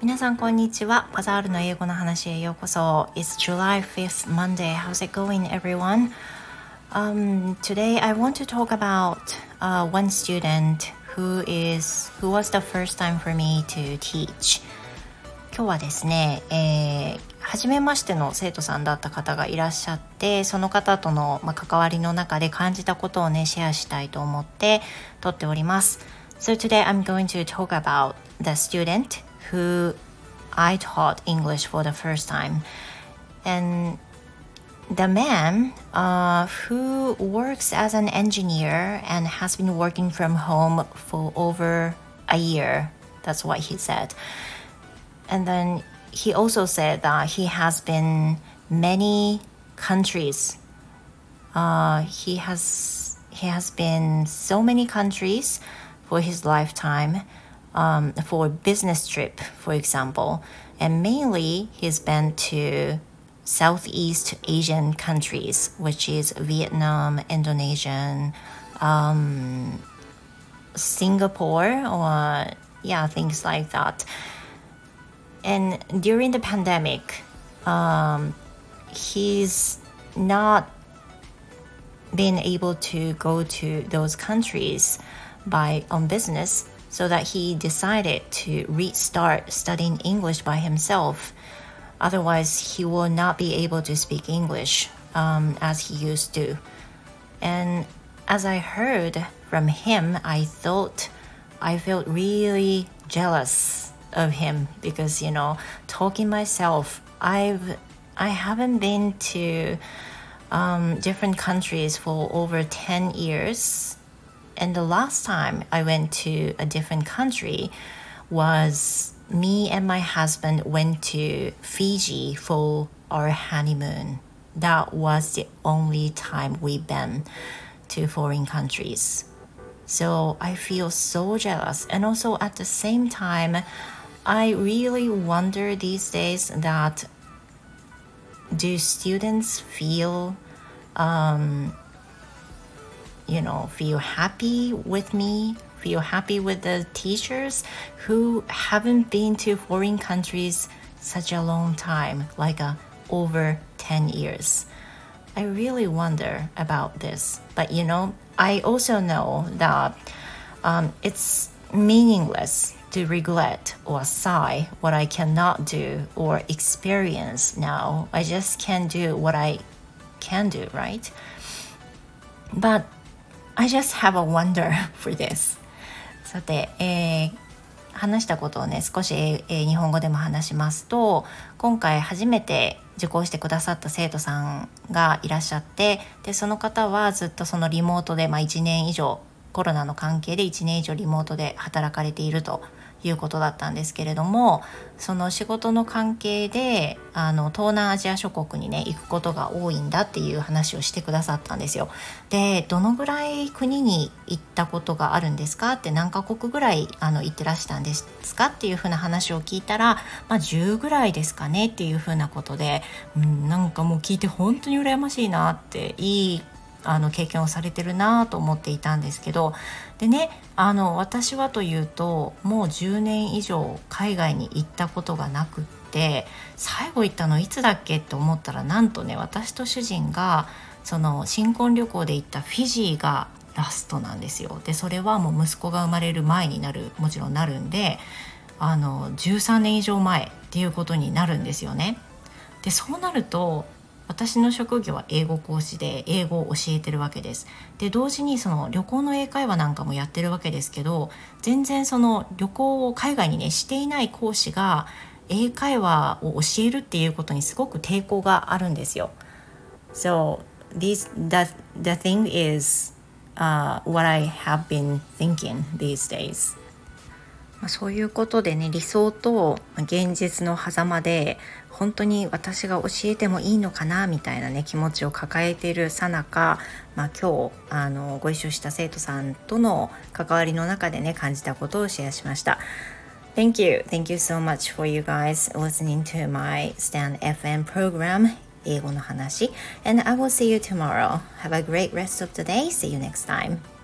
皆さんこんにちは。バザールの英語の話へようこそ。 It's July 5th Monday. How's it going, everyone? Today I want to talk about one student who was the first time for me to teach. 今日はですね、初めましての生徒さんだった方がいらっしゃって、その方との、関わりの中で感じたことをねシェアしたいと思って撮っております。 So today I'm going to talk about the student who I taught English for the first time, and the man who works as an engineer and has been working from home for over a year. That's what he said. And then he also said that he has been many countries. He has been so many countries for his lifetime. For a business trip, for example, and mainly he's been to Southeast Asian countries, which is Vietnam, Indonesia, Singapore, or things like that. And during the pandemic, he's not been able to go to those countries on business.So that he decided to restart studying English by himself. Otherwise, he will not be able to speak English as he used to. And as I heard from him, I felt really jealous of him because, talking myself, I haven't been to different countries for over 10 years.And the last time I went to a different country was me and my husband went to Fiji for our honeymoon. That was the only time we've been to foreign countries. So I feel so jealous. And also at the same time, I really wonder these days that do students feel feel happy with me, feel happy with the teachers who haven't been to foreign countries such a long time, like over 10 years. I really wonder about this. But, I also know that it's meaningless to regret or sigh what I cannot do or experience now. I just can't do what I can do, right? But,I just have a wonder for this. さて、話したことをね少し、日本語でも話しますと、今回初めて受講してくださった生徒さんがいらっしゃって、でその方はずっとそのリモートで、1年以上コロナの関係で1年以上リモートで働かれているということだったんですけれども、その仕事の関係で東南アジア諸国にね行くことが多いんだっていう話をしてくださったんですよ。で、どのぐらい国に行ったことがあるんですかって、何カ国ぐらい行ってらしたんですかっていうふうな話を聞いたら、10ぐらいですかねっていうふうなことで、なんかもう聞いて本当に羨ましいなって、いい経験をされてるなと思っていたんですけど、でね、私はというともう10年以上海外に行ったことがなくって、最後行ったのいつだっけって思ったら、なんとね私と主人がその新婚旅行で行ったフィジーがラストなんですよ。でそれはもう息子が生まれる前にもちろんなるんで、13年以上前っていうことになるんですよね。でそうなると、私の職業は英語講師で英語を教えてるわけです。で同時にその旅行の英会話なんかもやってるわけですけど、全然その旅行を海外にねしていない講師が英会話を教えるっていうことにすごく抵抗があるんですよ。So the thing is what I have been thinking these days. そういうことでね、理想と現実の狭間で本当に私が教えてもいいのかなみたいなね気持ちを抱えているさなか、今日ご一緒した生徒さんとの関わりの中でね感じたことをシェアしました。 Thank you so much for you guys listening to my Stand FM program 英語の話 and I will see you tomorrow. Have a great rest of the day. See you next time.